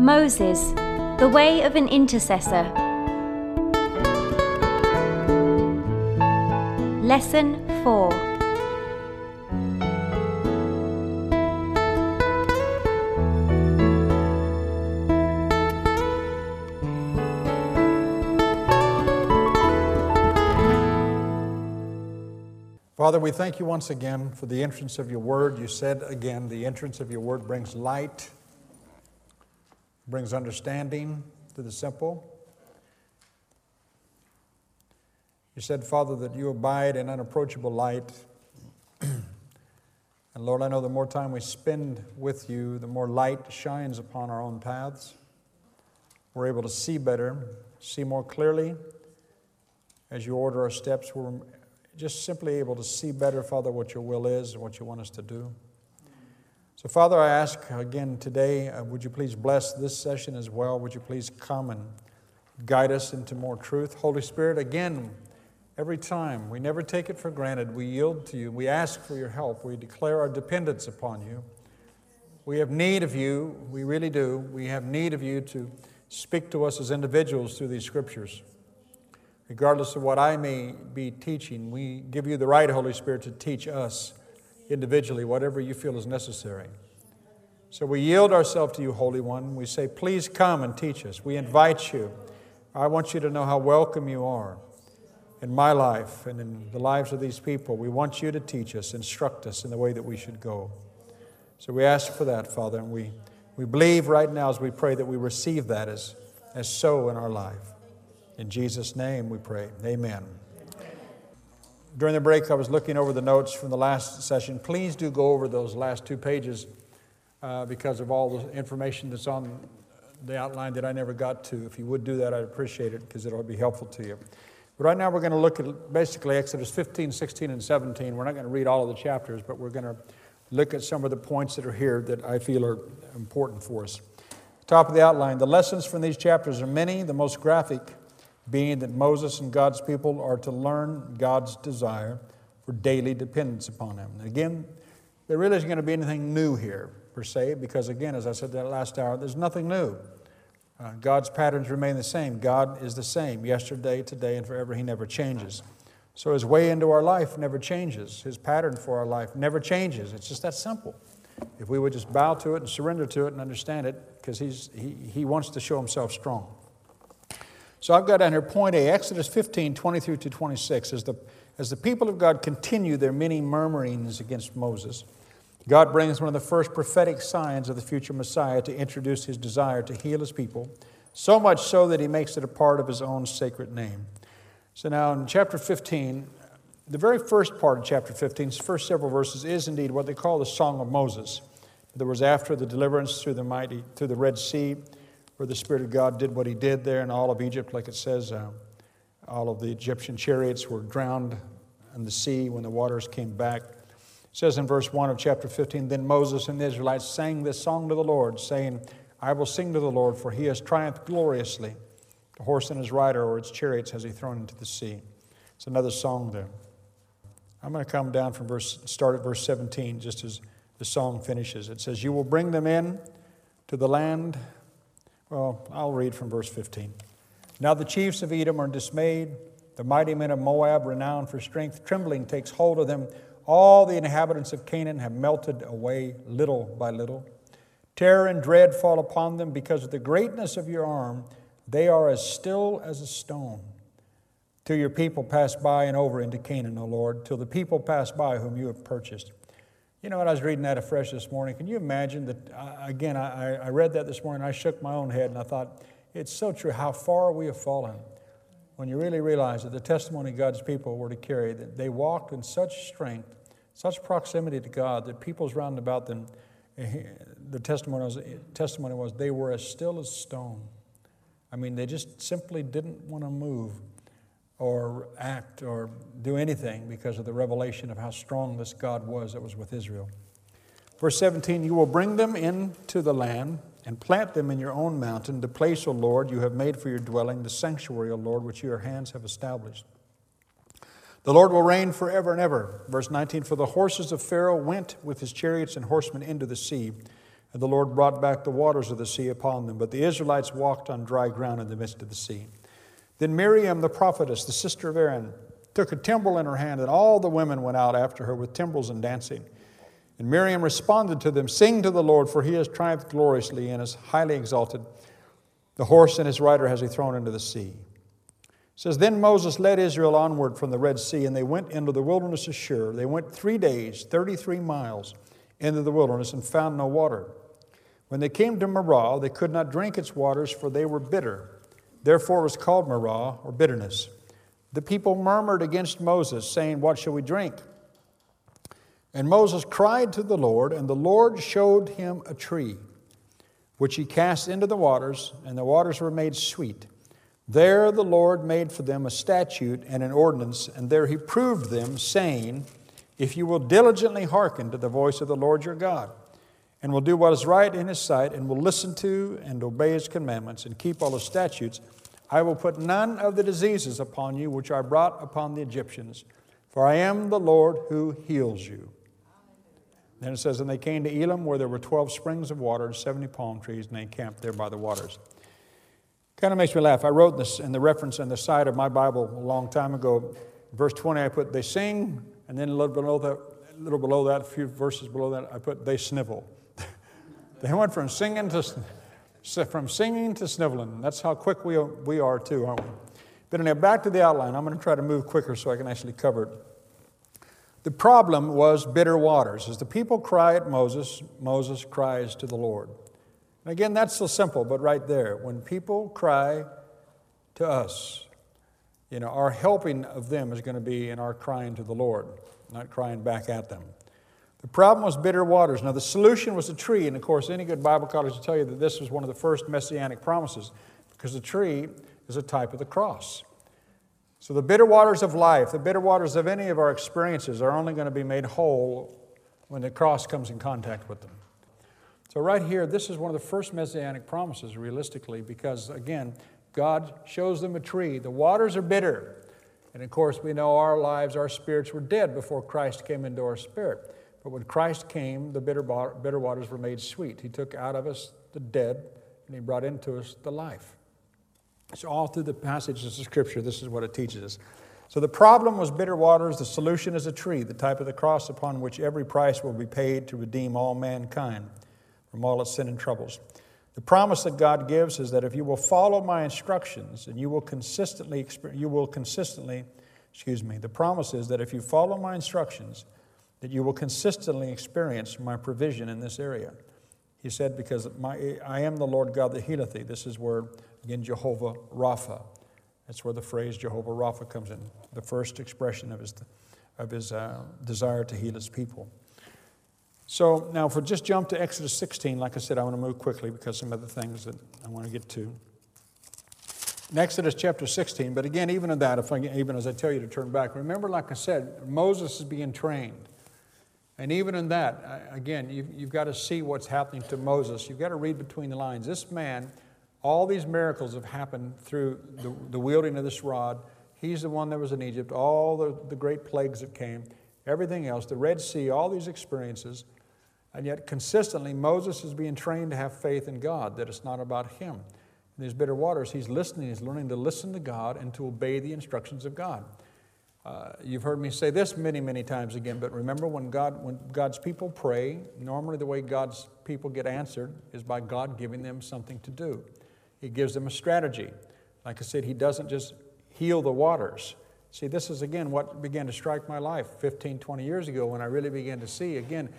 Moses, the way of an intercessor. Lesson 4. Father, we thank you once again for the entrance of your word. You said again, the entrance of your word brings light, brings understanding to the simple. You said, Father, that you abide in unapproachable light. And Lord, I know the more time we spend with you, the more light shines upon our own paths. We're able to see better, see more clearly. As you order our steps, we're just simply able to see better, Father, what your will is and what you want us to do. So, Father, I ask again today, would you please bless this session as well? Would you please come and guide us into more truth? Holy Spirit, again, every time, we never take it for granted. We yield to you. We ask for your help. We declare our dependence upon you. We have need of you. We really do. We have need of you to speak to us as individuals through these scriptures. Regardless of what I may be teaching, we give you the right, Holy Spirit, to teach us individually whatever you feel is necessary. So we yield ourselves to you, Holy One. We say, please come and teach us. We invite you. I want you to know how welcome you are in my life and in the lives of these people. We want you to teach us, instruct us in the way that we should go. So we ask for that, Father, and we believe right now as we pray that we receive that as so in our life. In Jesus' name we pray. Amen. During the break, I was looking over the notes from the last session. Please do go over those last two pages because of all the information that's on the outline that I never got to. If you would do that, I'd appreciate it because it'll be helpful to you. But right now we're going to look at basically Exodus 15, 16, and 17. We're not going to read all of the chapters, but we're going to look at some of the points that are here that I feel are important for us. Top of the outline, the lessons from these chapters are many, the most graphic being that Moses and God's people are to learn God's desire for daily dependence upon him. And again, there really isn't going to be anything new here, per se, because again, as I said that last hour, there's nothing new. God's patterns remain the same. God is the same yesterday, today, and forever. He never changes. So his way into our life never changes. His pattern for our life never changes. It's just that simple. If we would just bow to it and surrender to it and understand it, because he wants to show himself strong. So I've got down here, point A, Exodus 15, 23 to 26. As the people of God continue their many murmurings against Moses, God brings one of the first prophetic signs of the future Messiah to introduce his desire to heal his people, so much so that he makes it a part of his own sacred name. So now in chapter 15, the very first part of chapter 15's first several verses is indeed what they call the Song of Moses. There was after the deliverance through the Red Sea, where the Spirit of God did what he did there in all of Egypt, like it says, all of the Egyptian chariots were drowned in the sea when the waters came back. It says in verse 1 of chapter 15, then Moses and the Israelites sang this song to the Lord, saying, I will sing to the Lord, for he has triumphed gloriously. The horse and his rider or its chariots has he thrown into the sea. It's another song there. I'm going to come down from start at verse 17, just as the song finishes. It says, you will bring them in to the land. Well, I'll read from verse 15. Now the chiefs of Edom are dismayed. The mighty men of Moab, renowned for strength, trembling takes hold of them. All the inhabitants of Canaan have melted away little by little. Terror and dread fall upon them because of the greatness of your arm. They are as still as a stone. Till your people pass by and over into Canaan, O Lord, till the people pass by whom you have purchased. You know what, I was reading that afresh this morning. Can you imagine that, again, I read that this morning, I shook my own head and I thought, it's so true how far we have fallen. When you really realize that the testimony God's people were to carry, that they walked in such strength, such proximity to God, that people's round about them, the testimony was they were as still as stone. I mean, they just simply didn't want to move or act or do anything because of the revelation of how strong this God was that was with Israel. Verse 17, you will bring them into the land and plant them in your own mountain, the place, O Lord, you have made for your dwelling, the sanctuary, O Lord, which your hands have established. The Lord will reign forever and ever. Verse 19, for the horses of Pharaoh went with his chariots and horsemen into the sea, And the Lord brought back the waters of the sea upon them. But the Israelites walked on dry ground in the midst of the sea. Then Miriam, the prophetess, the sister of Aaron, took a timbrel in her hand, and all the women went out after her with timbrels and dancing. And Miriam responded to them, "Sing to the Lord, for he has triumphed gloriously and is highly exalted. The horse and his rider has he thrown into the sea." It says, "Then Moses led Israel onward from the Red Sea, and they went into the wilderness of Shur. They went 3 days, 33 miles into the wilderness and found no water. When they came to Marah, they could not drink its waters, for they were bitter. Therefore it was called Marah, or bitterness. The people murmured against Moses, saying, 'What shall we drink?' And Moses cried to the Lord, and the Lord showed him a tree, which he cast into the waters, and the waters were made sweet. There the Lord made for them a statute and an ordinance, and there he proved them, saying, 'If you will diligently hearken to the voice of the Lord your God, and will do what is right in his sight, and will listen to and obey his commandments, and keep all his statutes, I will put none of the diseases upon you which I brought upon the Egyptians, for I am the Lord who heals you.'" Then it says, "And they came to Elim, where there were 12 springs of water and 70 palm trees, and they encamped there by the waters." Kind of makes me laugh. I wrote this in the reference on the side of my Bible a long time ago. Verse 20, I put, "They sing," and then a little below that, a few verses below that, I put, "They snivel." They went from singing to sniveling. That's how quick we are too, aren't we? But anyway, back to the outline. I'm going to try to move quicker so I can actually cover it. The problem was bitter waters. As the people cry at Moses, Moses cries to the Lord. And again, that's so simple, but right there, when people cry to us, you know, our helping of them is going to be in our crying to the Lord, not crying back at them. The problem was bitter waters. Now, the solution was a tree. And, of course, any good Bible college will tell you that this was one of the first messianic promises, because the tree is a type of the cross. So the bitter waters of life, the bitter waters of any of our experiences are only going to be made whole when the cross comes in contact with them. So right here, this is one of the first messianic promises, realistically, because, again, God shows them a tree. The waters are bitter. And, of course, we know our lives, our spirits were dead before Christ came into our spirit. But when Christ came, the bitter waters were made sweet. He took out of us the dead, and he brought into us the life. So all through the passages of Scripture, this is what it teaches us. So the problem was bitter waters. The solution is a tree, the type of the cross upon which every price will be paid to redeem all mankind from all its sin and troubles. The promise that God gives is that if you will follow my instructions, and the promise is that if you follow my instructions, that you will consistently experience my provision in this area. He said, because I am the Lord God that healeth thee. This is where, again, Jehovah Rapha. That's where the phrase Jehovah Rapha comes in, the first expression of his desire to heal his people. So now if we just jump to Exodus 16, like I said, I want to move quickly because some other things that I want to get to. In Exodus chapter 16, but again, even in that, even as I tell you to turn back, remember, like I said, Moses is being trained. And even in that, again, you've got to see what's happening to Moses. You've got to read between the lines. This man, all these miracles have happened through the wielding of this rod. He's the one that was in Egypt, all the great plagues that came, everything else, the Red Sea, all these experiences. And yet consistently, Moses is being trained to have faith in God, that it's not about him. In these bitter waters, he's listening. He's learning to listen to God and to obey the instructions of God. You've heard me say this many, many times again, but remember when God's people pray, normally the way God's people get answered is by God giving them something to do. He gives them a strategy. Like I said, he doesn't just heal the waters. See, this is, again, what began to strike my life 15, 20 years ago when I really began to see, again,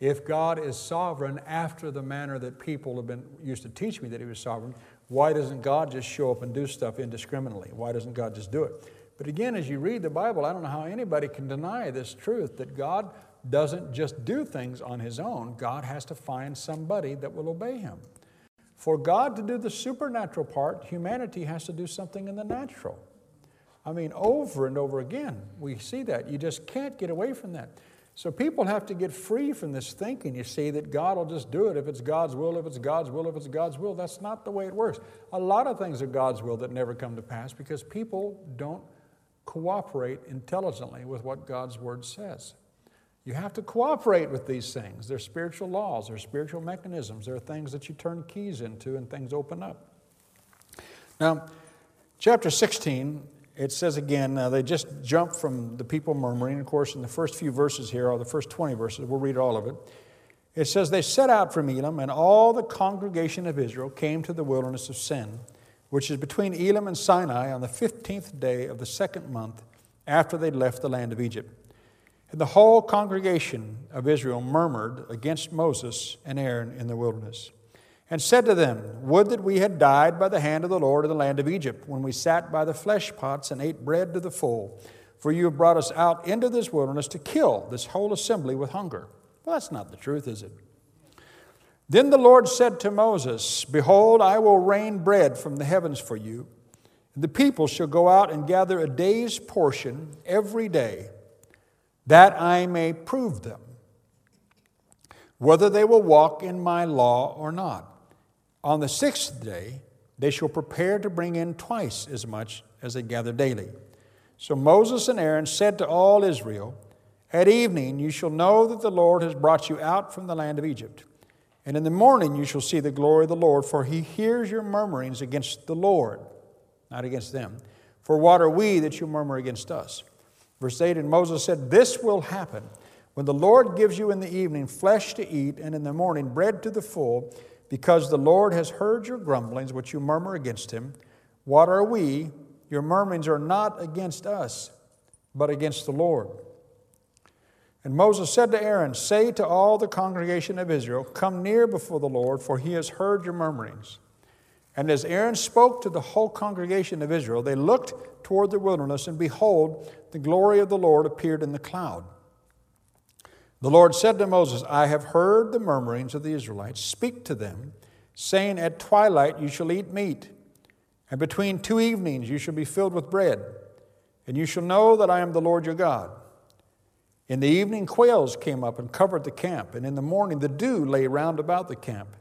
if God is sovereign after the manner that people have been used to teach me that he was sovereign, why doesn't God just show up and do stuff indiscriminately? Why doesn't God just do it? But again, as you read the Bible, I don't know how anybody can deny this truth that God doesn't just do things on his own. God has to find somebody that will obey him. For God to do the supernatural part, humanity has to do something in the natural. I mean, over and over again, we see that. You just can't get away from that. So people have to get free from this thinking, you see, that God will just do it if it's God's will, if it's God's will, if it's God's will. That's not the way it works. A lot of things are God's will that never come to pass because people don't cooperate intelligently with what God's word says. You have to cooperate with these things. They're spiritual laws. They're spiritual mechanisms. They're things that you turn keys into and things open up. Now, chapter 16, it says again, they just jump from the people murmuring. Of course, in the first few verses here, or the first 20 verses, we'll read all of it. It says, they set out from Elim, and all the congregation of Israel came to the wilderness of Sin, which is between Elim and Sinai, on the 15th day of the second month after they left the land of Egypt. And the whole congregation of Israel murmured against Moses and Aaron in the wilderness, and said to them, would that we had died by the hand of the Lord in the land of Egypt, when we sat by the flesh pots and ate bread to the full. For you have brought us out into this wilderness to kill this whole assembly with hunger. Well, that's not the truth, is it? Then the Lord said to Moses, behold, I will rain bread from the heavens for you. And the people shall go out and gather a day's portion every day, that I may prove them, whether they will walk in my law or not. On the sixth day, they shall prepare to bring in twice as much as they gather daily. So Moses and Aaron said to all Israel, at evening you shall know that the Lord has brought you out from the land of Egypt. And in the morning you shall see the glory of the Lord, for he hears your murmurings against the Lord, not against them. For what are we that you murmur against us? Verse 8, and Moses said, this will happen when the Lord gives you in the evening flesh to eat, and in the morning bread to the full, because the Lord has heard your grumblings, which you murmur against him. What are we? Your murmurings are not against us, but against the Lord. And Moses said to Aaron, say to all the congregation of Israel, come near before the Lord, for he has heard your murmurings. And as Aaron spoke to the whole congregation of Israel, they looked toward the wilderness, and behold, the glory of the Lord appeared in the cloud. The Lord said to Moses, I have heard the murmurings of the Israelites. Speak to them, saying, at twilight you shall eat meat, and between two evenings you shall be filled with bread, and you shall know that I am the Lord your God. In the evening, quails came up and covered the camp, and in the morning the dew lay round about the camp.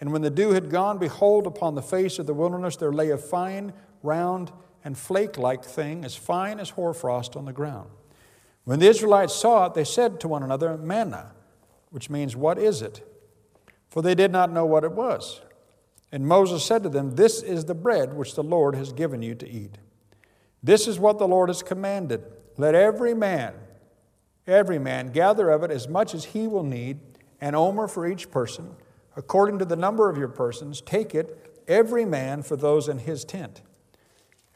And when the dew had gone, behold, upon the face of the wilderness there lay a fine, round, and flake-like thing, as fine as hoarfrost on the ground. When the Israelites saw it, they said to one another, manna, which means, what is it? For they did not know what it was. And Moses said to them, this is the bread which the Lord has given you to eat. This is what the Lord has commanded. Let every man gather of it as much as he will need, an omer for each person, according to the number of your persons. Take it, every man, for those in his tent.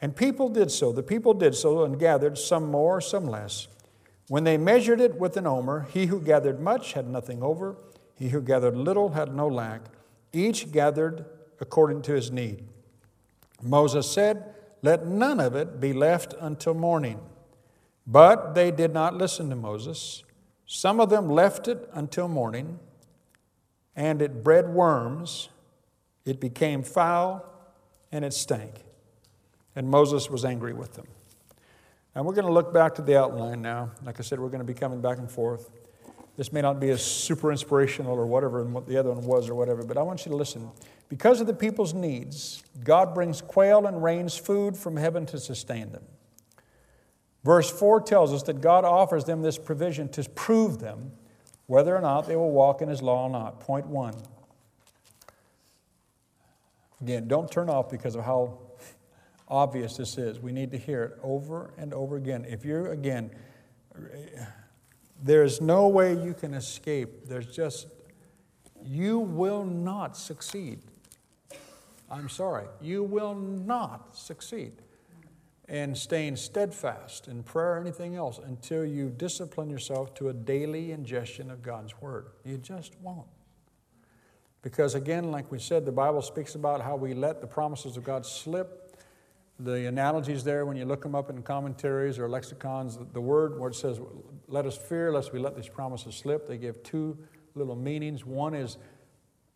And people did so. The people did so and gathered, some more, some less. When they measured it with an omer, he who gathered much had nothing over. He who gathered little had no lack. Each gathered according to his need. Moses said, let none of it be left until morning. But they did not listen to Moses. Some of them left it until morning, and it bred worms, it became foul, and it stank. And Moses was angry with them. And we're going to look back to the outline now. Like I said, we're going to be coming back and forth. This may not be as super inspirational or whatever, and what the other one was or whatever, but I want you to listen. Because of the people's needs, God brings quail and rains food from heaven to sustain them. Verse 4 tells us that God offers them this provision to prove them whether or not they will walk in his law or not. Point 1. Again, don't turn off because of how obvious this is. We need to hear it over and over again. If you're, again, there's no way you can escape. There's just, you will not succeed. I'm sorry. You will not succeed and staying steadfast in prayer or anything else until you discipline yourself to a daily ingestion of God's Word. You just won't. Because again, like we said, the Bible speaks about how we let the promises of God slip. The analogies there, when you look them up in commentaries or lexicons, the word where it says, let us fear lest we let these promises slip. They give two little meanings. One is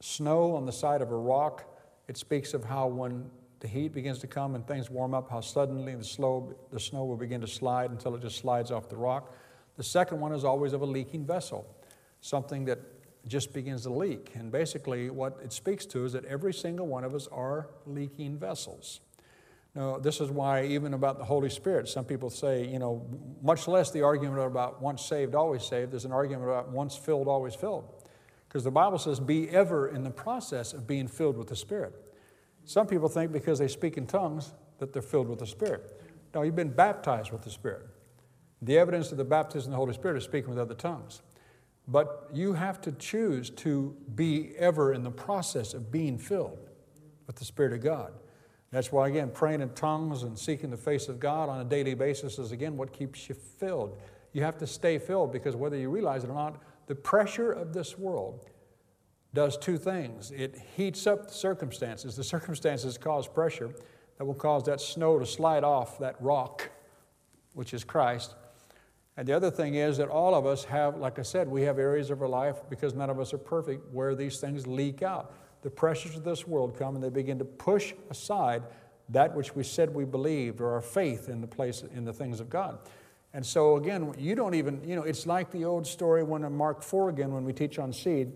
snow on the side of a rock. It speaks of how when the heat begins to come and things warm up, how suddenly the snow will begin to slide until it just slides off the rock. The second one is always of a leaking vessel, something that just begins to leak. And basically what it speaks to is that every single one of us are leaking vessels. No, this is why even about the Holy Spirit, some people say, you know, much less the argument about once saved, always saved, there's an argument about once filled, always filled. Because the Bible says, be ever in the process of being filled with the Spirit. Some people think because they speak in tongues that they're filled with the Spirit. No, you've been baptized with the Spirit. The evidence of the baptism of the Holy Spirit is speaking with other tongues. But you have to choose to be ever in the process of being filled with the Spirit of God. That's why, again, praying in tongues and seeking the face of God on a daily basis is, again, what keeps you filled. You have to stay filled because whether you realize it or not, the pressure of this world does two things. It heats up the circumstances. The circumstances cause pressure that will cause that snow to slide off that rock, which is Christ. And the other thing is that all of us have, like I said, we have areas of our life, because none of us are perfect, where these things leak out. The pressures of this world come and they begin to push aside that which we said we believed or our faith in the things of God. And so again, you don't even, you know, it's like the old story when in Mark 4 again, when we teach on seed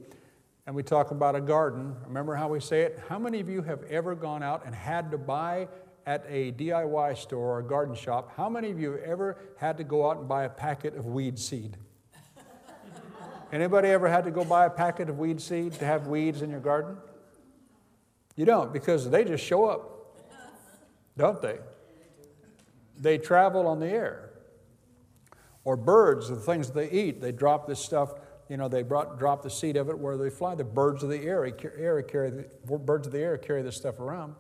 and we talk about a garden. Remember how we say it? How many of you have ever gone out and had to buy at a DIY store or a garden shop? How many of you have ever had to go out and buy a packet of weed seed? Anybody ever had to go buy a packet of weed seed to have weeds in your garden? You don't, because they just show up, don't they? They travel on the air. Or birds, the things they eat, they drop this stuff, you know, they drop the seed of it where they fly. The birds of the air carry this stuff around.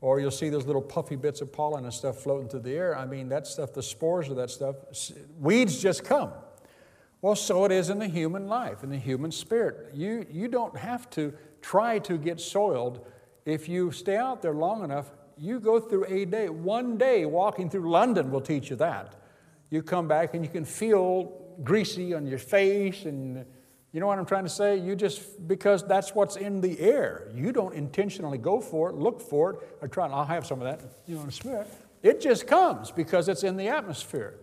Or you'll see those little puffy bits of pollen and stuff floating through the air. I mean, that stuff, the spores of that stuff, weeds just come. Well, so it is in the human life, in the human spirit. You don't have to try to get soiled. If you stay out there long enough, you go through a day. One day walking through London will teach you that. You come back and you can feel greasy on your face, and you know what I'm trying to say? You just, because that's what's in the air. You don't intentionally go for it, look for it, or try, and I'll have some of that, you know, in a spirit. It just comes because it's in the atmosphere.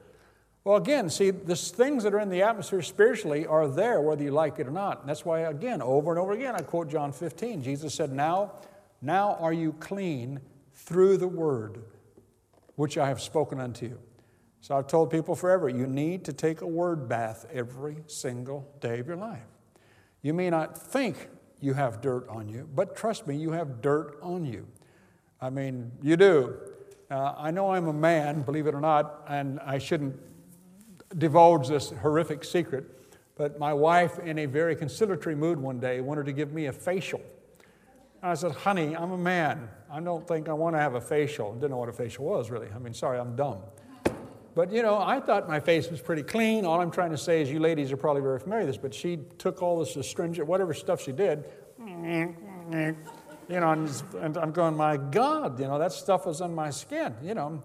Well, again, see, the things that are in the atmosphere spiritually are there whether you like it or not. And that's why, again, over and over again, I quote John 15. Jesus said, now are you clean through the word which I have spoken unto you. So I've told people forever, you need to take a word bath every single day of your life. You may not think you have dirt on you, but trust me, you have dirt on you. I mean, you do. I know I'm a man, believe it or not, and I shouldn't divulge this horrific secret, but my wife, in a very conciliatory mood one day, wanted to give me a facial. And I said, honey, I'm a man. I don't think I want to have a facial. Didn't know what a facial was, really. I mean, sorry, I'm dumb. But, you know, I thought my face was pretty clean. All I'm trying to say is you ladies are probably very familiar with this, but she took all this astringent, whatever stuff she did, you know, and I'm going, my God, you know, that stuff was on my skin, you know.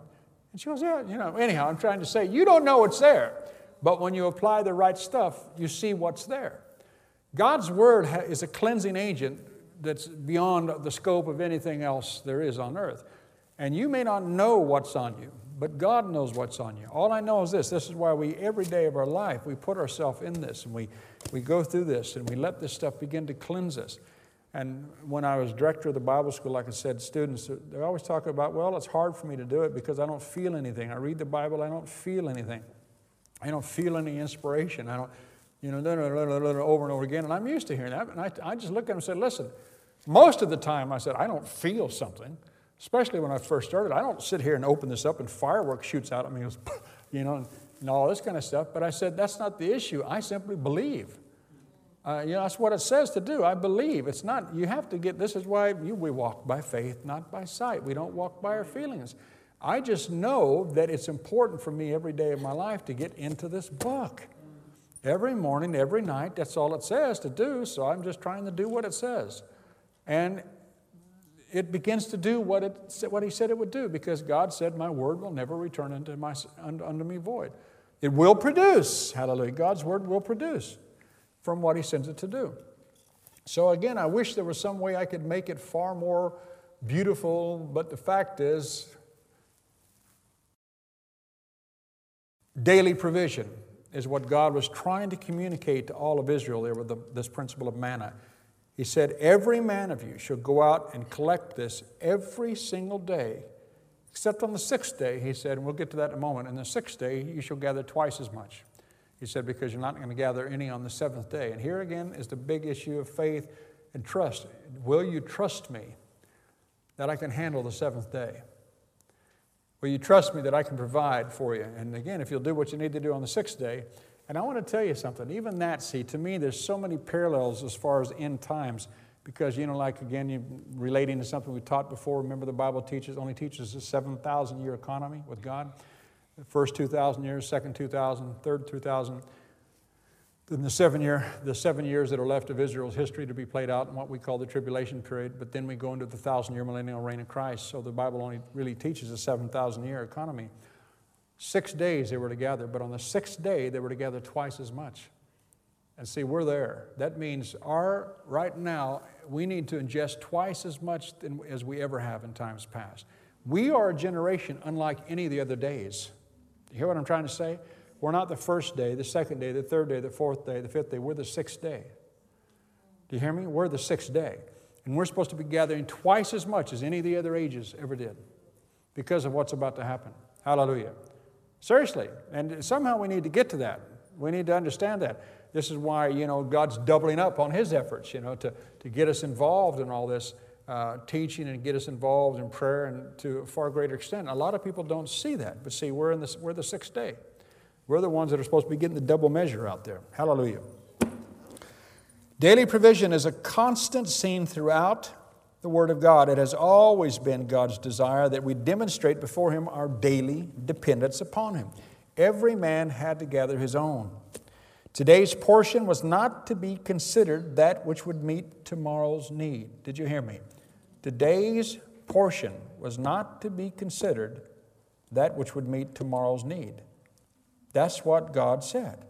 And she goes, yeah, you know, anyhow, I'm trying to say, you don't know what's there. But when you apply the right stuff, you see what's there. God's word is a cleansing agent that's beyond the scope of anything else there is on earth. And you may not know what's on you, but God knows what's on you. All I know is this. This is why we, every day of our life, we put ourselves in this, and we go through this, and we let this stuff begin to cleanse us. And when I was director of the Bible school, like I said, students, they always talk about, well, it's hard for me to do it because I don't feel anything. I read the Bible, I don't feel anything. I don't feel any inspiration. I don't, you know, over and over again. And I'm used to hearing that. And I just looked at them and said, listen, most of the time I said, I don't feel something. Especially when I first started, I don't sit here and open this up and fireworks shoots out at me, you know, and all this kind of stuff. But I said, that's not the issue. I simply believe. You know, that's what it says to do. I believe. It's not, you have to get, this is why we walk by faith, not by sight. We don't walk by our feelings. I just know that it's important for me every day of my life to get into this book. Every morning, every night, that's all it says to do. So I'm just trying to do what it says. And it begins to do what he said it would do, because God said, my word will never return unto me void. It will produce, hallelujah, God's word will produce from what he sends it to do. So again, I wish there was some way I could make it far more beautiful, but the fact is, daily provision is what God was trying to communicate to all of Israel there with this principle of manna. He said, every man of you shall go out and collect this every single day Except on the sixth day, he said, and we'll get to that in a moment, in the sixth day you shall gather twice as much. He said, because you're not going to gather any on the seventh day. And here again is the big issue of faith and trust. Will you trust me that I can handle the seventh day? Will you trust me that I can provide for you? And again, if you'll do what you need to do on the sixth day. And I want to tell you something. Even that, see, to me, there's so many parallels as far as end times. Because, you know, like, again, you're relating to something we taught before. Remember, the Bible only teaches a 7,000-year economy with God. The first 2,000 years, second 2,000, third 2,000. Then the seven years that are left of Israel's history to be played out in what we call the tribulation period. But then we go into the 1,000-year millennial reign of Christ. So the Bible only really teaches a 7,000-year economy. 6 days they were to gather, but on the sixth day they were to gather twice as much. And see, we're there. That means right now we need to ingest twice as much as we ever have in times past. We are a generation unlike any of the other days. You hear what I'm trying to say? We're not the first day, the second day, the third day, the fourth day, the fifth day. We're the sixth day. Do you hear me? We're the sixth day. And we're supposed to be gathering twice as much as any of the other ages ever did because of what's about to happen. Hallelujah. Seriously. And somehow we need to get to that. We need to understand that. This is why, you know, God's doubling up on His efforts, you know, to get us involved in all this teaching and get us involved in prayer and to a far greater extent. A lot of people don't see that. But see, we're the sixth day. We're the ones that are supposed to be getting the double measure out there. Hallelujah. Daily provision is a constant scene throughout the Word of God. It has always been God's desire that we demonstrate before Him our daily dependence upon Him. Every man had to gather his own. Today's portion was not to be considered that which would meet tomorrow's need. Did you hear me? Today's portion was not to be considered that which would meet tomorrow's need. That's what God said.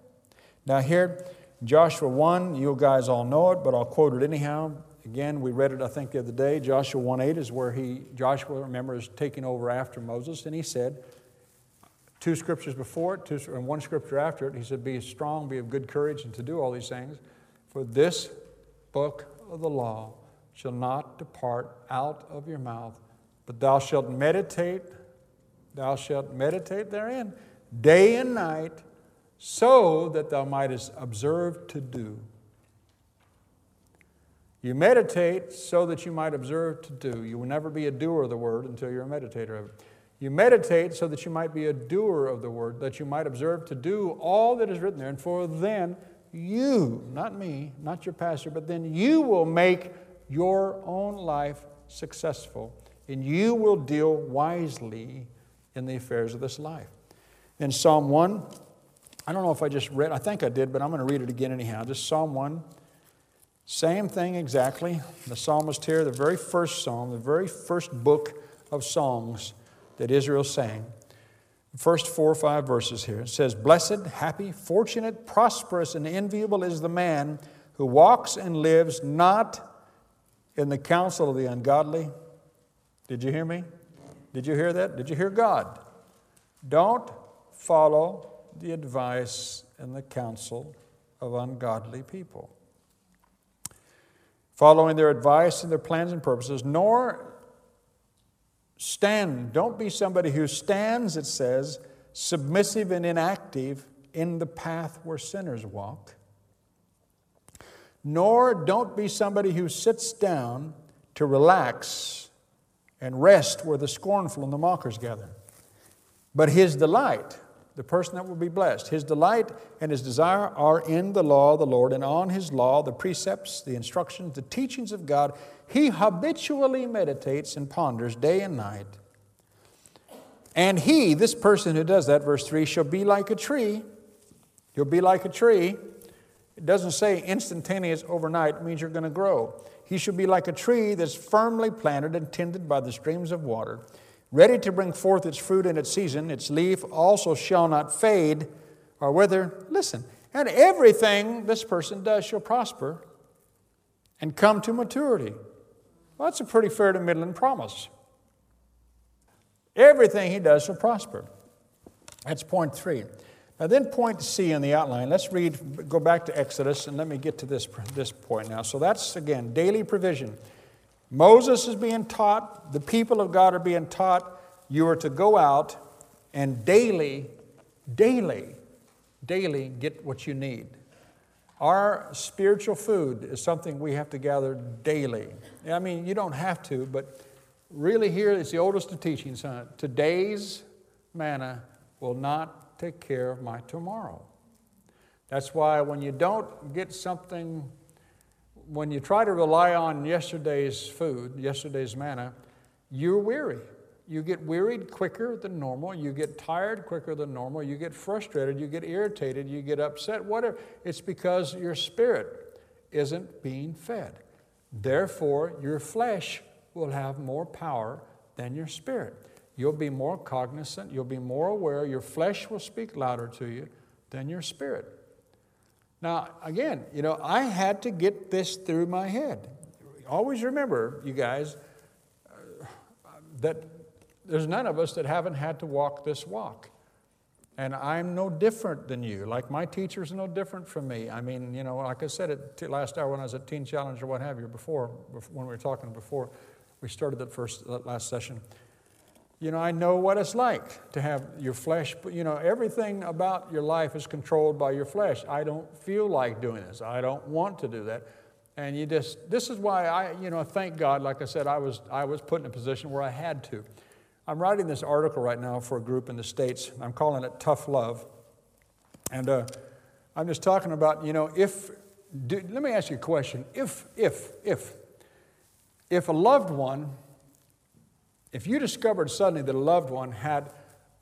Now here, Joshua 1, you guys all know it, but I'll quote it anyhow. Again, we read it, I think, the other day. Joshua 1:8 is where Joshua, remember, is taking over after Moses. And he said, two scriptures before it, and one scripture after it, he said, be strong, be of good courage, and to do all these things. For this book of the law shall not depart out of your mouth, but thou shalt meditate therein, day and night, so that thou mightest observe to do. You meditate so that you might observe to do. You will never be a doer of the word until you're a meditator of it. You meditate so that you might be a doer of the word, that you might observe to do all that is written there. And for then you, not me, not your pastor, but then you will make your own life successful, and you will deal wisely in the affairs of this life. In Psalm 1, I don't know if I just read, I think I did, but I'm going to read it again anyhow. Just Psalm 1, same thing exactly. The psalmist here, the very first psalm, the very first book of Psalms that Israel sang. The first 4 or 5 verses here. It says, blessed, happy, fortunate, prosperous, and enviable is the man who walks and lives not in the counsel of the ungodly. Did you hear me? Did you hear that? Did you hear God? Don't follow the advice and the counsel of ungodly people, following their advice and their plans and purposes, nor stand. Don't be somebody who stands, it says, submissive and inactive in the path where sinners walk. Nor don't be somebody who sits down to relax and rest where the scornful and the mockers gather. But his delight, the person that will be blessed, his delight and his desire are in the law of the Lord, and on his law, the precepts, the instructions, the teachings of God, he habitually meditates and ponders day and night. And he, this person who does that, verse 3, shall be like a tree. You'll be like a tree. It doesn't say instantaneous overnight. It means you're going to grow. He shall be like a tree that's firmly planted and tended by the streams of water, ready to bring forth its fruit in its season. Its leaf also shall not fade or wither. Listen, and everything this person does shall prosper and come to maturity. Well, that's a pretty fair to middling promise. Everything he does shall prosper. That's point 3. Now then point C in the outline. Let's read, go back to Exodus, and let me get to this point now. So that's, again, daily provision. Moses is being taught, the people of God are being taught you are to go out and daily get what you need. Our spiritual food is something we have to gather daily. I mean, you don't have to, but really here is the oldest of teachings. Today's manna will not take care of my tomorrow. That's why when you don't get something, when you try to rely on yesterday's food, yesterday's manna, you're weary. You get wearied quicker than normal. You get tired quicker than normal. You get frustrated. You get irritated. You get upset. Whatever. It's because your spirit isn't being fed. Therefore, your flesh will have more power than your spirit. You'll be more cognizant. You'll be more aware. Your flesh will speak louder to you than your spirit. Now, again, you know, I had to get this through my head. Always remember, you guys, that there's none of us that haven't had to walk this walk. And I'm no different than you. Like, my teacher's no different from me. I mean, you know, like I said at last hour when I was at Teen Challenge or what have you, before, when we were talking before we started that last session, you know, I know what it's like to have your flesh, you know, everything about your life is controlled by your flesh. I don't feel like doing this. I don't want to do that. And you just, this is why I, you know, thank God, like I said, I was put in a position where I had to. I'm writing this article right now for a group in the States. I'm calling it Tough Love. And I'm just talking about, you know, let me ask you a question. If a loved one, if you discovered suddenly that a loved one had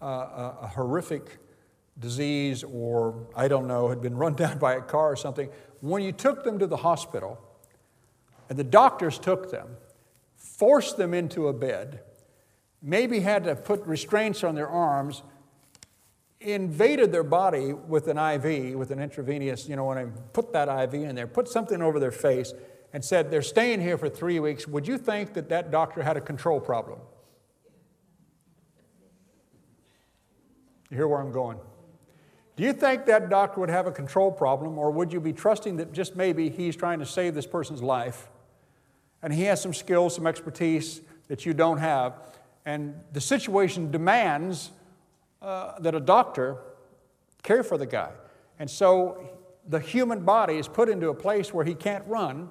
a horrific disease or, I don't know, had been run down by a car or something, when you took them to the hospital and the doctors took them, forced them into a bed, maybe had to put restraints on their arms, invaded their body with an IV, with an intravenous, you know, when I put that IV in there, put something over their face and said, they're staying here for 3 weeks, would you think that that doctor had a control problem? You hear where I'm going? Do you think that doctor would have a control problem, or would you be trusting that just maybe he's trying to save this person's life and he has some skills, some expertise that you don't have? And the situation demands that a doctor care for the guy. And so the human body is put into a place where he can't run,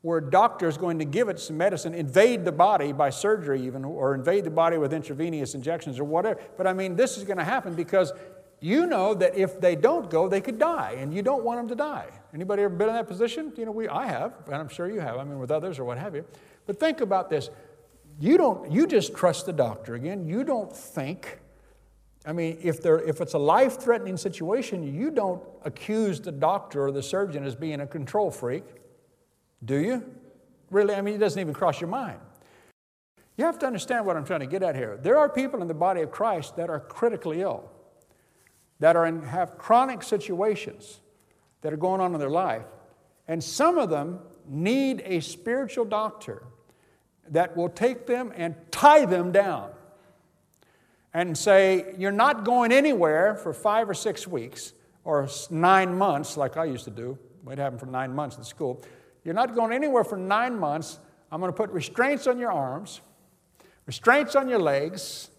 where a doctor is going to give it some medicine, invade the body by surgery even, or invade the body with intravenous injections or whatever. But I mean, this is going to happen because you know that if they don't go, they could die, and you don't want them to die. Anybody ever been in that position? You know, I have, and I'm sure you have, I mean, with others or what have you. But think about this. You just trust the doctor again. You don't think. I mean, if it's a life-threatening situation, you don't accuse the doctor or the surgeon as being a control freak, do you? Really, I mean, it doesn't even cross your mind. You have to understand what I'm trying to get at here. There are people in the body of Christ that are critically ill, that have chronic situations that are going on in their life, and some of them need a spiritual doctor that will take them and tie them down and say, you're not going anywhere for 5 or 6 weeks or 9 months, like I used to do. We'd have them for 9 months in school. You're not going anywhere for 9 months. I'm going to put restraints on your arms, restraints on your legs.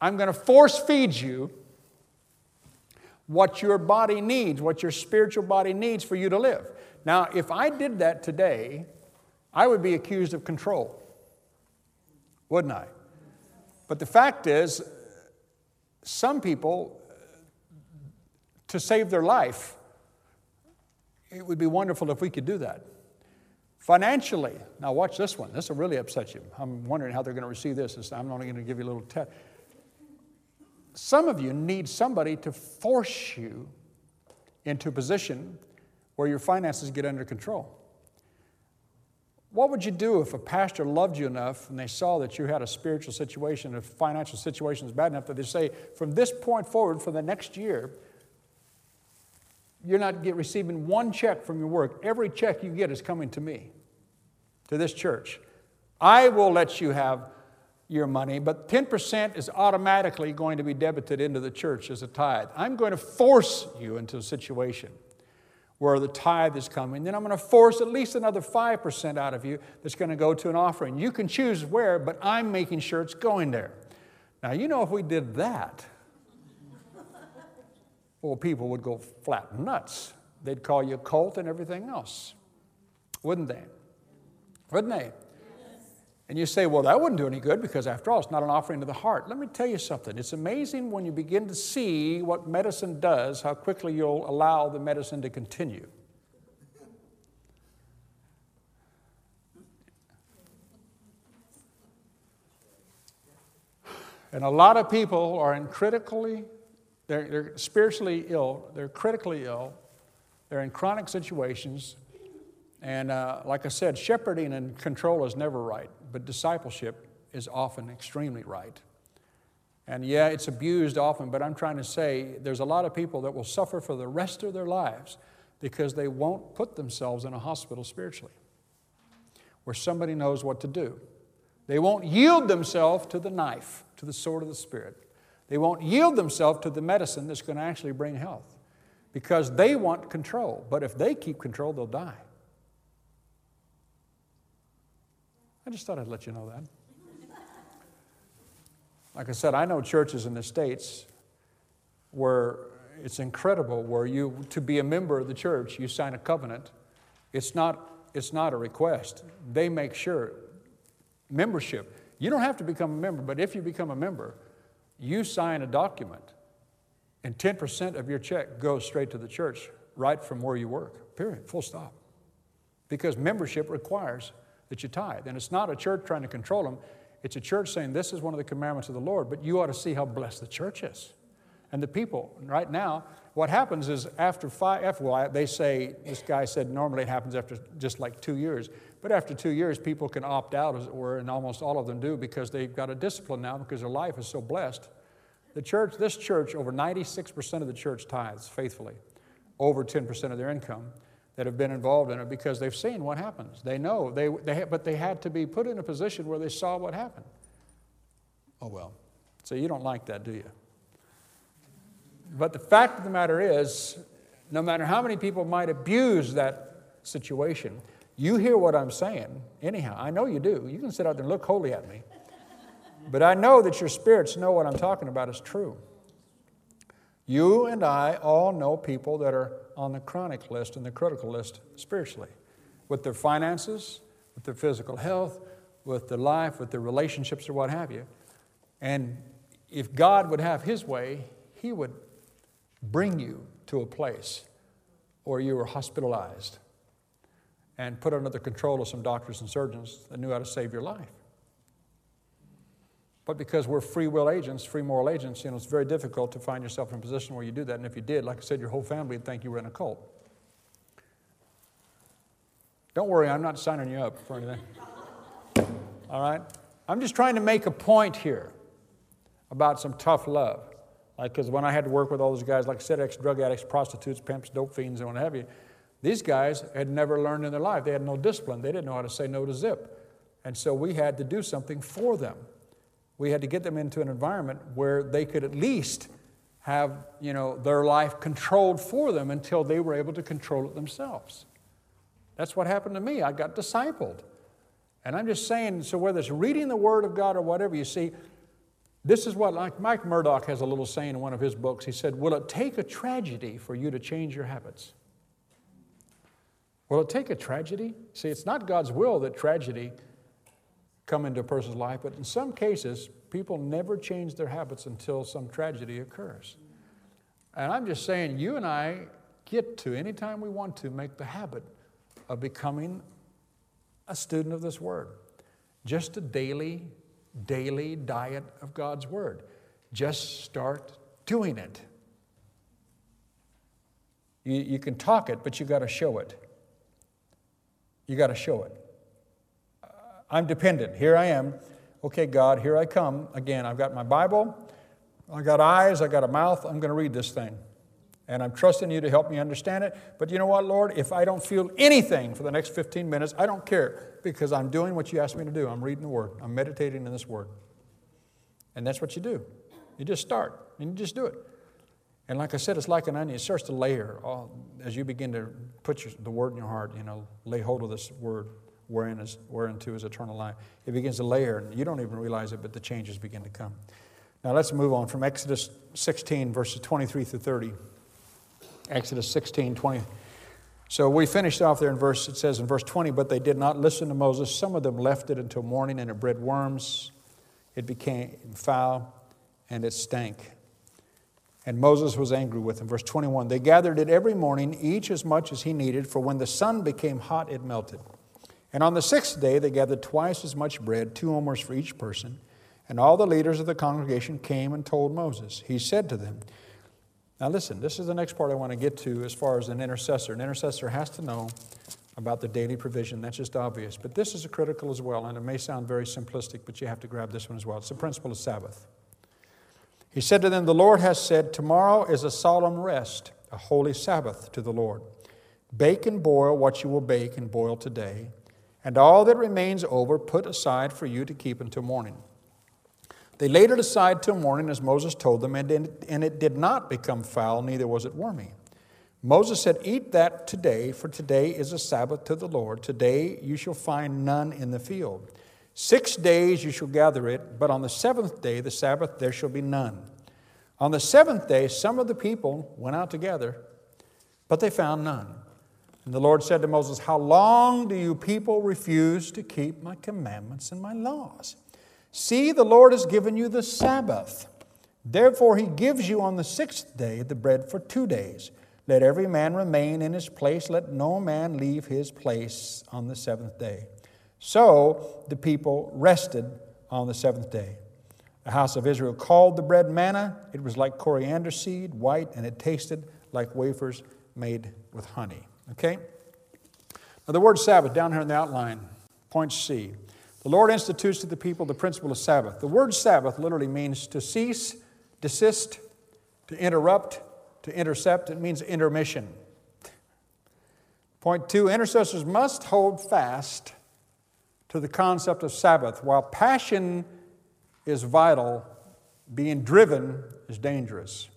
I'm going to force feed you what your body needs, what your spiritual body needs for you to live. Now, if I did that today, I would be accused of control, wouldn't I? But the fact is, some people, to save their life, it would be wonderful if we could do that. Financially, now watch this one. This will really upset you. I'm wondering how they're going to receive this. I'm only going to give you a little test. Some of you need somebody to force you into a position where your finances get under control. What would you do if a pastor loved you enough and they saw that you had a spiritual situation, a financial situation is bad enough that they say, from this point forward, for the next year, you're not receiving one check from your work. Every check you get is coming to me, to this church. I will let you have your money, but 10% is automatically going to be debited into the church as a tithe. I'm going to force you into a situation where the tithe is coming. Then I'm going to force at least another 5% out of you that's going to go to an offering. You can choose where, but I'm making sure it's going there. Now, you know, if we did that, well, people would go flat nuts. They'd call you a cult and everything else, wouldn't they? Wouldn't they? Yes. And you say, well, that wouldn't do any good because, after all, it's not an offering to the heart. Let me tell you something. It's amazing when you begin to see what medicine does, how quickly you'll allow the medicine to continue. And a lot of people are they're spiritually ill, they're critically ill, they're in chronic situations, and like I said, shepherding and control is never right, but discipleship is often extremely right. And yeah, it's abused often, but I'm trying to say there's a lot of people that will suffer for the rest of their lives because they won't put themselves in a hospital spiritually where somebody knows what to do. They won't yield themselves to the knife, to the sword of the Spirit. They won't yield themselves to the medicine that's going to actually bring health because they want control. But if they keep control, they'll die. I just thought I'd let you know that. Like I said, I know churches in the States where it's incredible, where to be a member of the church, you sign a covenant. It's not a request. They make sure. Membership. You don't have to become a member, but if you become a member, you sign a document, and 10% of your check goes straight to the church right from where you work, period, full stop. Because membership requires that you tithe. And it's not a church trying to control them. It's a church saying this is one of the commandments of the Lord, but you ought to see how blessed the church is. And the people right now, what happens is they say, this guy said normally it happens after just like 2 years, but after 2 years people can opt out, as it were, and almost all of them do because they've got a discipline now because their life is so blessed. This church, over 96% of the church tithes faithfully, over 10% of their income that have been involved in it because they've seen what happens. They know, but they had to be put in a position where they saw what happened. Oh, well, so you don't like that, do you? But the fact of the matter is, no matter how many people might abuse that situation, you hear what I'm saying anyhow. I know you do. You can sit out there and look holy at me. But I know that your spirits know what I'm talking about is true. You and I all know people that are on the chronic list and the critical list spiritually, with their finances, with their physical health, with their life, with their relationships or what have you. And if God would have His way, He would bring you to a place where you were hospitalized and put under the control of some doctors and surgeons that knew how to save your life. But because we're free will agents, free moral agents, you know, it's very difficult to find yourself in a position where you do that. And if you did, like I said, your whole family would think you were in a cult. Don't worry, I'm not signing you up for anything. All right? I'm just trying to make a point here about some tough love. Because when I had to work with all those guys, like I said, ex-drug addicts, prostitutes, pimps, dope fiends, and what have you, these guys had never learned in their life. They had no discipline. They didn't know how to say no to zip. And so we had to do something for them. We had to get them into an environment where they could at least have, you know, their life controlled for them until they were able to control it themselves. That's what happened to me. I got discipled. And I'm just saying, so whether it's reading the Word of God or whatever, you see, this is what, like Mike Murdock has a little saying in one of his books. He said, will it take a tragedy for you to change your habits? Will it take a tragedy? See, it's not God's will that tragedy come into a person's life, but in some cases, people never change their habits until some tragedy occurs. And I'm just saying, you and I get to, anytime we want to, make the habit of becoming a student of this Word. Just a daily diet of God's Word. Just start doing it. You can talk it, but you got to show it. You got to show it. I'm dependent. Here I am. Okay, God, here I come. Again, I've got my Bible. I got eyes. I got a mouth. I'm going to read this thing. And I'm trusting you to help me understand it. But you know what, Lord? If I don't feel anything for the next 15 minutes, I don't care because I'm doing what you asked me to do. I'm reading the Word. I'm meditating in this Word. And that's what you do. You just start and you just do it. And like I said, it's like an onion. It starts to layer as you begin to put the Word in your heart, you know, lay hold of this Word whereunto is eternal life. It begins to layer and you don't even realize it, but the changes begin to come. Now let's move on from Exodus 16, verses 23 through 30. Exodus 16, 20. So we finished off there in verse, it says in verse 20, but they did not listen to Moses. Some of them left it until morning, and it bred worms. It became foul, and it stank. And Moses was angry with them. Verse 21, they gathered it every morning, each as much as he needed, for when the sun became hot, it melted. And on the sixth day, they gathered twice as much bread, 2 omers for each person. And all the leaders of the congregation came and told Moses. He said to them, now listen, this is the next part I want to get to as far as an intercessor. An intercessor has to know about the daily provision. That's just obvious. But this is critical as well, and it may sound very simplistic, but you have to grab this one as well. It's the principle of Sabbath. He said to them, the Lord has said, tomorrow is a solemn rest, a holy Sabbath to the Lord. Bake and boil what you will bake and boil today, and all that remains over put aside for you to keep until morning. They laid it aside till morning, as Moses told them, and it did not become foul, neither was it wormy. Moses said, eat that today, for today is a Sabbath to the Lord. Today you shall find none in the field. 6 days you shall gather it, but on the seventh day, the Sabbath, there shall be none. On the seventh day, some of the people went out to gather, but they found none. And the Lord said to Moses, how long do you people refuse to keep my commandments and my laws? See, the Lord has given you the Sabbath. Therefore, he gives you on the sixth day the bread for 2 days. Let every man remain in his place. Let no man leave his place on the seventh day. So the people rested on the seventh day. The house of Israel called the bread manna. It was like coriander seed, white, and it tasted like wafers made with honey. Okay? Now the word Sabbath, down here in the outline, point C. The Lord institutes to the people the principle of Sabbath. The word Sabbath literally means to cease, desist, to interrupt, to intercept. It means intermission. Point 2, intercessors must hold fast to the concept of Sabbath. While passion is vital, being driven is dangerous.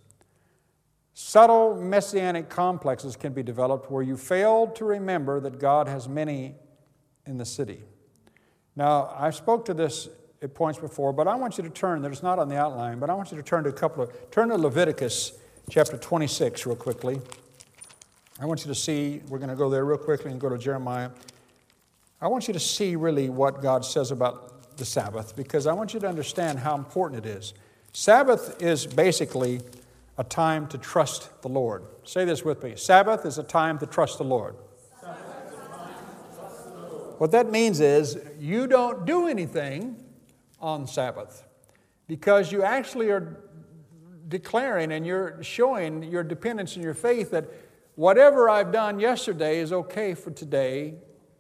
Subtle messianic complexes can be developed where you fail to remember that God has many in the city. Now, I spoke to this at points before, but I want you to turn, that it's not on the outline, but I want you to turn to turn to Leviticus chapter 26 real quickly. I want you to see, we're going to go there real quickly and go to Jeremiah. I want you to see really what God says about the Sabbath, because I want you to understand how important it is. Sabbath is basically a time to trust the Lord. Say this with me. Sabbath is a time to trust the Lord. Sabbath is a time to trust the Lord. What that means is you don't do anything on Sabbath, because you actually are declaring and you're showing your dependence and your faith that whatever I've done yesterday is okay for today.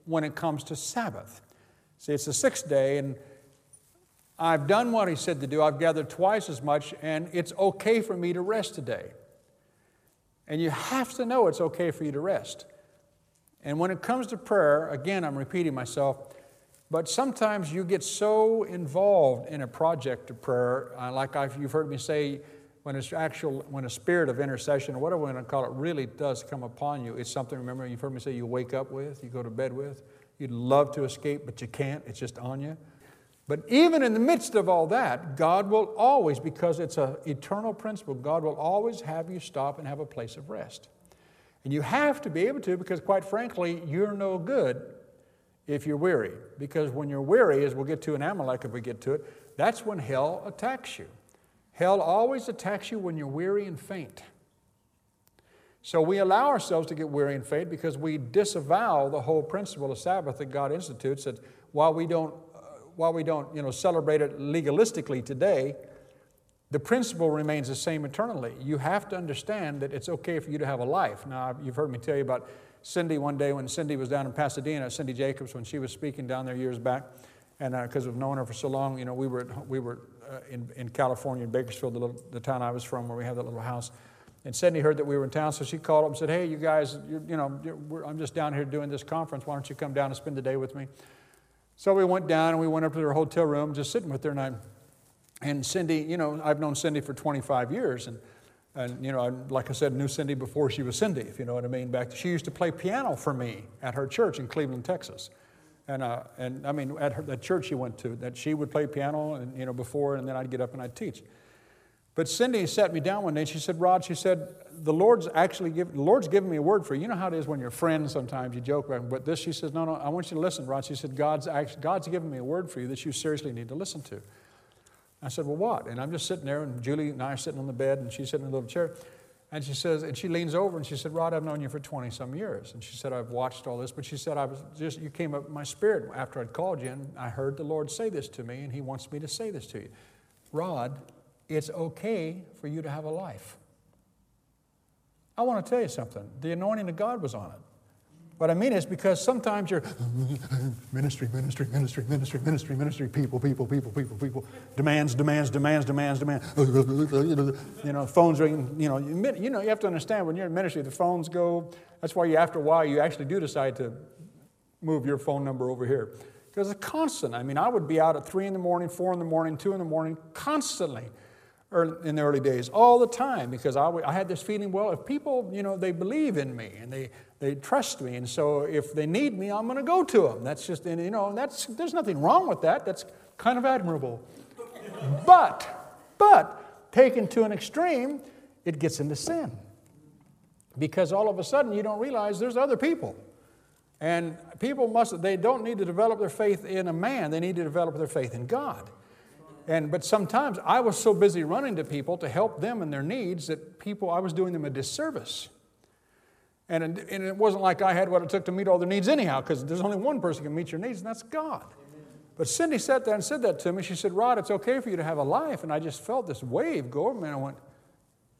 When it comes to Sabbath, see, it's the sixth day, and I've done what he said to do. I've gathered twice as much, and it's okay for me to rest today. And you have to know it's okay for you to rest. And when it comes to prayer, again, I'm repeating myself, but sometimes you get so involved in a project of prayer, you've heard me say, when a spirit of intercession, or whatever we're going to call it, really does come upon you, it's something, remember, you've heard me say you wake up with, you go to bed with, you'd love to escape, but you can't, it's just on you. But even in the midst of all that, God will always, because it's an eternal principle, God will always have you stop and have a place of rest. And you have to be able to, because quite frankly, you're no good if you're weary. Because when you're weary, as we'll get to in Amalek if we get to it, that's when hell attacks you. Hell always attacks you when you're weary and faint. So we allow ourselves to get weary and faint because we disavow the whole principle of Sabbath that God institutes. That while we don't celebrate it legalistically today, the principle remains the same eternally. You have to understand that it's okay for you to have a life. Now, you've heard me tell you about Cindy one day when Cindy was down in Pasadena, Cindy Jacobs, when she was speaking down there years back, and because we've known her for so long, we were. In California, in Bakersfield, the town I was from, where we had that little house. And Cindy heard that we were in town, so she called up and said, hey, you guys, I'm just down here doing this conference. Why don't you come down and spend the day with me? So we went down, and we went up to her hotel room, just sitting with her. And Cindy, I've known Cindy for 25 years. And like I said, knew Cindy before she was Cindy, if you know what I mean. She used to play piano for me at her church in Cleveland, Texas. And at the church she went to, that she would play piano, and before, and then I'd get up and I'd teach. But Cindy sat me down one day and she said, Rod, she said, the Lord's given me a word for you. You know how it is when you're friends sometimes, you joke about it. But this, she says, no, I want you to listen, Rod. She said, God's given me a word for you that you seriously need to listen to. I said, well, what? And I'm just sitting there, and Julie and I are sitting on the bed, and she's sitting in a little chair. And she says, and she leans over and she said, Rod, I've known you for 20-some years. And she said, I've watched all this, but she said, you came up in my spirit after I'd called you, and I heard the Lord say this to me, and he wants me to say this to you. Rod, it's okay for you to have a life. I want to tell you something. The anointing of God was on it. What I mean is because sometimes you're ministry, people, demands, phones ringing, you have to understand when you're in ministry, the phones go. That's why after a while you actually do decide to move your phone number over here. Because it's constant. I mean, I would be out at 3 in the morning, 4 in the morning, 2 in the morning, constantly. In the early days, all the time, because I had this feeling, well, if people, they believe in me and they trust me, and so if they need me, I'm going to go to them. That's just, there's nothing wrong with that. That's kind of admirable. But taken to an extreme, it gets into sin, because all of a sudden you don't realize there's other people. And people they don't need to develop their faith in a man. They need to develop their faith in God. But sometimes I was so busy running to people to help them in their needs that I was doing them a disservice. And it wasn't like I had what it took to meet all their needs anyhow, because there's only one person who can meet your needs, and that's God. Amen. But Cindy sat there and said that to me. She said, Rod, it's okay for you to have a life. And I just felt this wave go over me, and I went,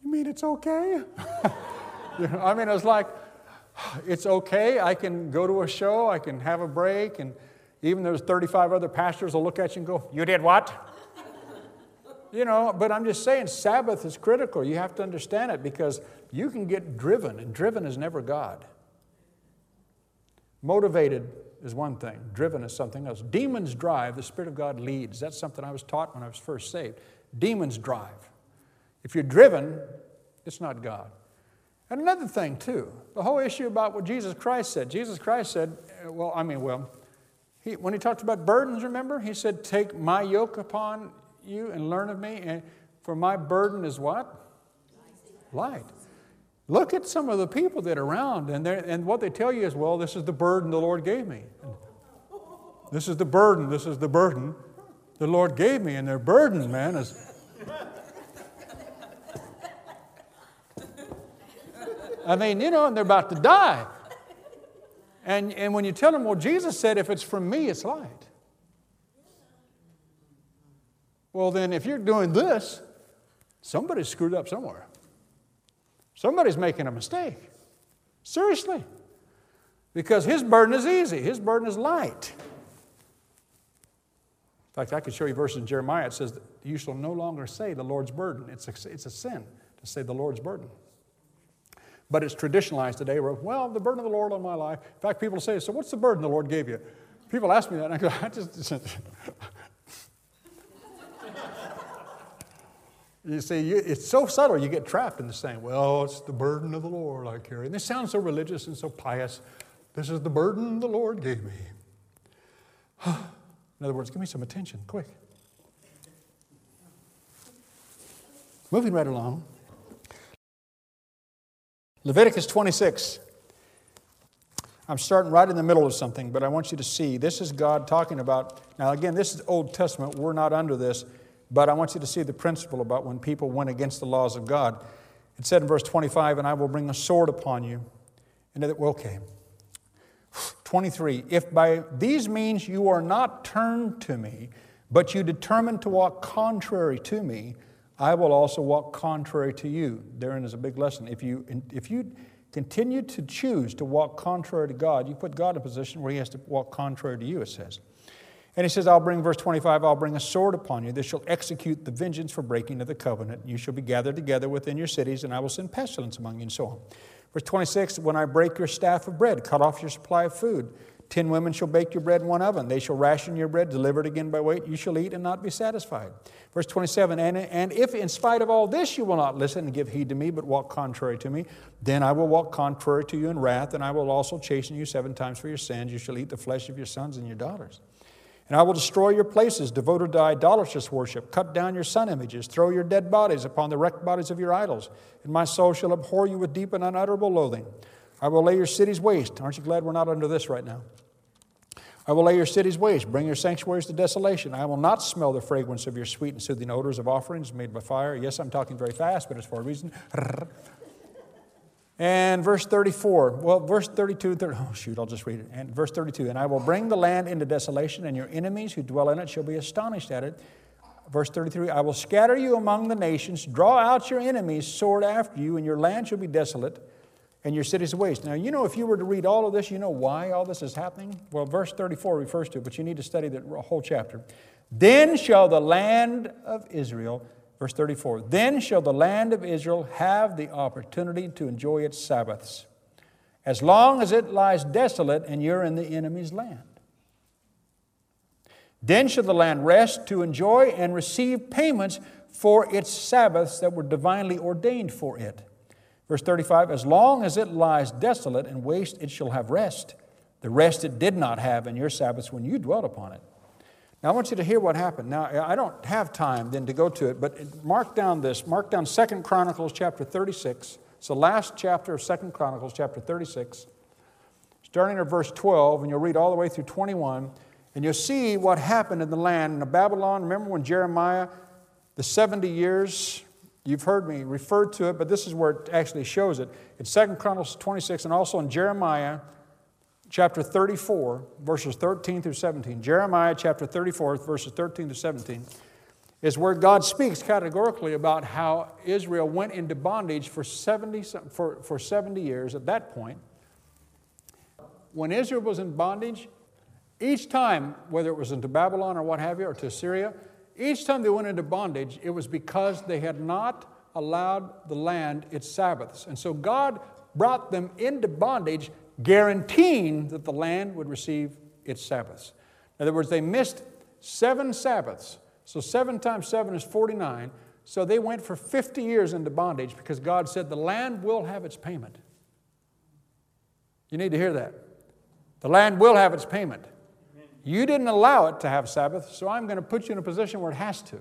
you mean it's okay? I was like, it's okay. I can go to a show. I can have a break. And even there's 35 other pastors will look at you and go, you did what? But I'm just saying Sabbath is critical. You have to understand it because you can get driven, and driven is never God. Motivated is one thing. Driven is something else. Demons drive. The Spirit of God leads. That's something I was taught when I was first saved. Demons drive. If you're driven, it's not God. And another thing, too, the whole issue about what Jesus Christ said. Jesus Christ said, when he talked about burdens, remember? He said, take my yoke upon you and learn of me, and for my burden is what? Light. Look at some of the people that are around, and what they tell you is, well, this is the burden the Lord gave me. This is the burden the Lord gave me, and their burden, man, is... and they're about to die. And when you tell them, well, Jesus said, if it's from me, it's light. Well, then, if you're doing this, somebody's screwed up somewhere. Somebody's making a mistake. Seriously. Because his burden is easy. His burden is light. In fact, I could show you verses in Jeremiah. It says, that you shall no longer say the Lord's burden. It's a sin to say the Lord's burden. But it's traditionalized today where, well, the burden of the Lord on my life. In fact, people say, so what's the burden the Lord gave you? People ask me that, and I go, You see, it's so subtle, you get trapped in the saying, well, it's the burden of the Lord I carry. And this sounds so religious and so pious. This is the burden the Lord gave me. In other words, give me some attention, quick. Moving right along. Leviticus 26. I'm starting right in the middle of something, but I want you to see. This is God talking about, now again, this is Old Testament. We're not under this. But I want you to see the principle about when people went against the laws of God. It said in verse 25, and I will bring a sword upon you. And okay. 23, if by these means you are not turned to me, but you determine to walk contrary to me, I will also walk contrary to you. Therein is a big lesson. If you continue to choose to walk contrary to God, you put God in a position where he has to walk contrary to you, it says. And he says, verse 25, I'll bring a sword upon you that shall execute the vengeance for breaking of the covenant. You shall be gathered together within your cities, and I will send pestilence among you, and so on. Verse 26, when I break your staff of bread, cut off your supply of food. 10 women shall bake your bread in one oven. They shall ration your bread, deliver it again by weight. You shall eat and not be satisfied. Verse 27, and if in spite of all this you will not listen and give heed to me, but walk contrary to me, then I will walk contrary to you in wrath, and I will also chasten you 7 times for your sins. You shall eat the flesh of your sons and your daughters. And I will destroy your places devoted to idolatrous worship, cut down your sun images, throw your dead bodies upon the wrecked bodies of your idols, and my soul shall abhor you with deep and unutterable loathing. I will lay your cities waste. Aren't you glad we're not under this right now? I will lay your cities waste, bring your sanctuaries to desolation. I will not smell the fragrance of your sweet and soothing odors of offerings made by fire. Yes, I'm talking very fast, but it's for a reason. And verse 34, well, verse 32, I'll just read it. And verse 32, and I will bring the land into desolation, and your enemies who dwell in it shall be astonished at it. Verse 33, I will scatter you among the nations, draw out your enemies, sword after you, and your land shall be desolate, and your cities waste. Now, you know, if you were to read all of this, you know why all this is happening? Well, verse 34 refers to it, but you need to study the whole chapter. Then shall the land of Israel, verse 34, then shall the land of Israel have the opportunity to enjoy its Sabbaths, as long as it lies desolate and you're in the enemy's land. Then shall the land rest to enjoy and receive payments for its Sabbaths that were divinely ordained for it. Verse 35, as long as it lies desolate and waste, it shall have rest, the rest it did not have in your Sabbaths when you dwelt upon it. Now, I want you to hear what happened. Now, I don't have time then to go to it, but mark down this. Mark down 2 Chronicles chapter 36. It's the last chapter of 2 Chronicles chapter 36. Starting at verse 12, and you'll read all the way through 21, and you'll see what happened in the land of Babylon. Remember when Jeremiah, the 70 years... You've heard me refer to it, but this is where it actually shows it. In 2 Chronicles 26 and also in Jeremiah chapter 34, verses 13 through 17. Jeremiah chapter 34, verses 13 through 17 is where God speaks categorically about how Israel went into bondage for 70 years at that point. When Israel was in bondage, each time, whether it was into Babylon or what have you, or to Assyria, each time they went into bondage, it was because they had not allowed the land its Sabbaths. And so God brought them into bondage, guaranteeing that the land would receive its Sabbaths. In other words, they missed 7 Sabbaths. So 7 times 7 is 49. So they went for 50 years into bondage because God said the land will have its payment. You need to hear that. The land will have its payment. You didn't allow it to have Sabbath, so I'm going to put you in a position where it has to.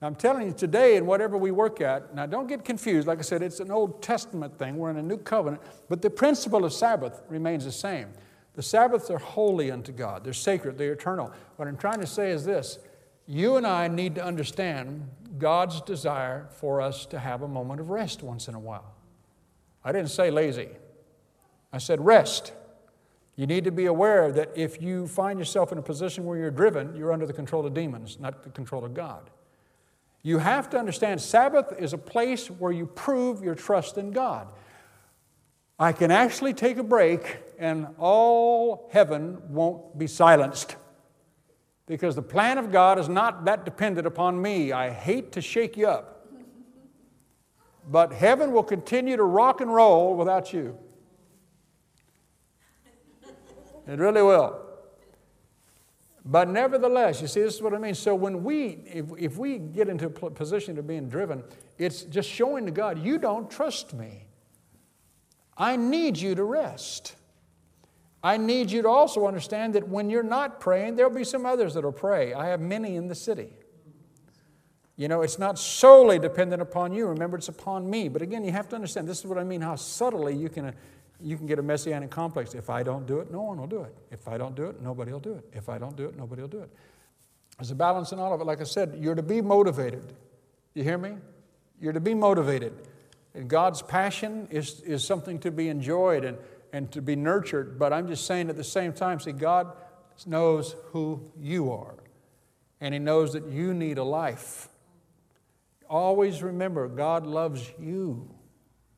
Now, I'm telling you today, in whatever we work at, now don't get confused. Like I said, it's an Old Testament thing. We're in a new covenant. But the principle of Sabbath remains the same. The Sabbaths are holy unto God. They're sacred. They're eternal. What I'm trying to say is this. You and I need to understand God's desire for us to have a moment of rest once in a while. I didn't say lazy. I said rest. You need to be aware that if you find yourself in a position where you're driven, you're under the control of demons, not the control of God. You have to understand Sabbath is a place where you prove your trust in God. I can actually take a break and all heaven won't be silenced because the plan of God is not that dependent upon me. I hate to shake you up, but heaven will continue to rock and roll without you. It really will. But nevertheless, you see, this is what I mean. So when if we get into a position of being driven, it's just showing to God, you don't trust me. I need you to rest. I need you to also understand that when you're not praying, there'll be some others that'll pray. I have many in the city. You know, it's not solely dependent upon you. Remember, it's upon me. But again, you have to understand, this is what I mean, how subtly you can get a messianic complex. If I don't do it, no one will do it. If I don't do it, nobody will do it. If I don't do it, nobody will do it. There's a balance in all of it. Like I said, you're to be motivated. You hear me? You're to be motivated. And God's passion is something to be enjoyed and to be nurtured. But I'm just saying at the same time, see, God knows who you are. And He knows that you need a life. Always remember, God loves you.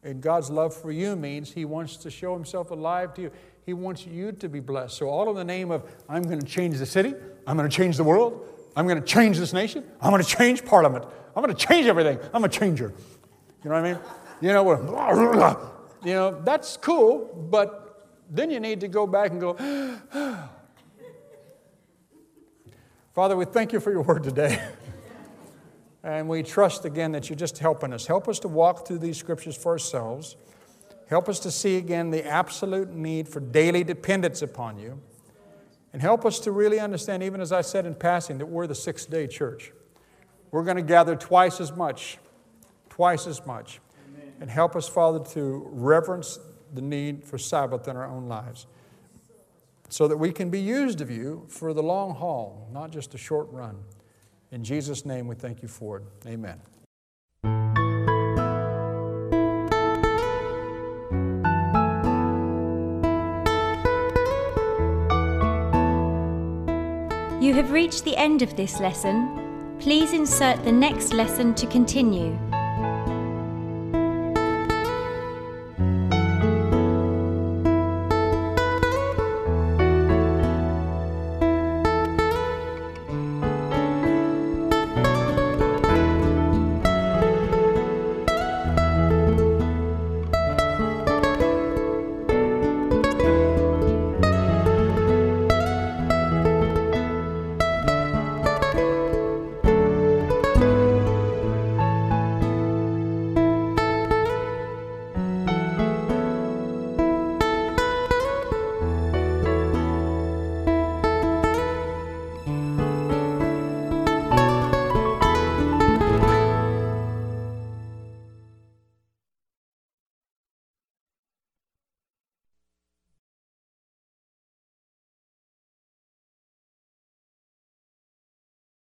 And God's love for you means He wants to show Himself alive to you. He wants you to be blessed. So all in the name of, I'm going to change the city. I'm going to change the world. I'm going to change this nation. I'm going to change Parliament. I'm going to change everything. I'm a changer. You know what I mean? You know, that's cool, but then you need to go back and go, Father, we thank you for your word today. And we trust, again, that you're just helping us. Help us to walk through these scriptures for ourselves. Help us to see, again, the absolute need for daily dependence upon you. And help us to really understand, even as I said in passing, that we're the sixth-day church. We're going to gather twice as much, Amen. And help us, Father, to reverence the need for Sabbath in our own lives so that we can be used of you for the long haul, not just a short run. In Jesus' name, we thank you for it. Amen. You have reached the end of this lesson. Please insert the next lesson to continue.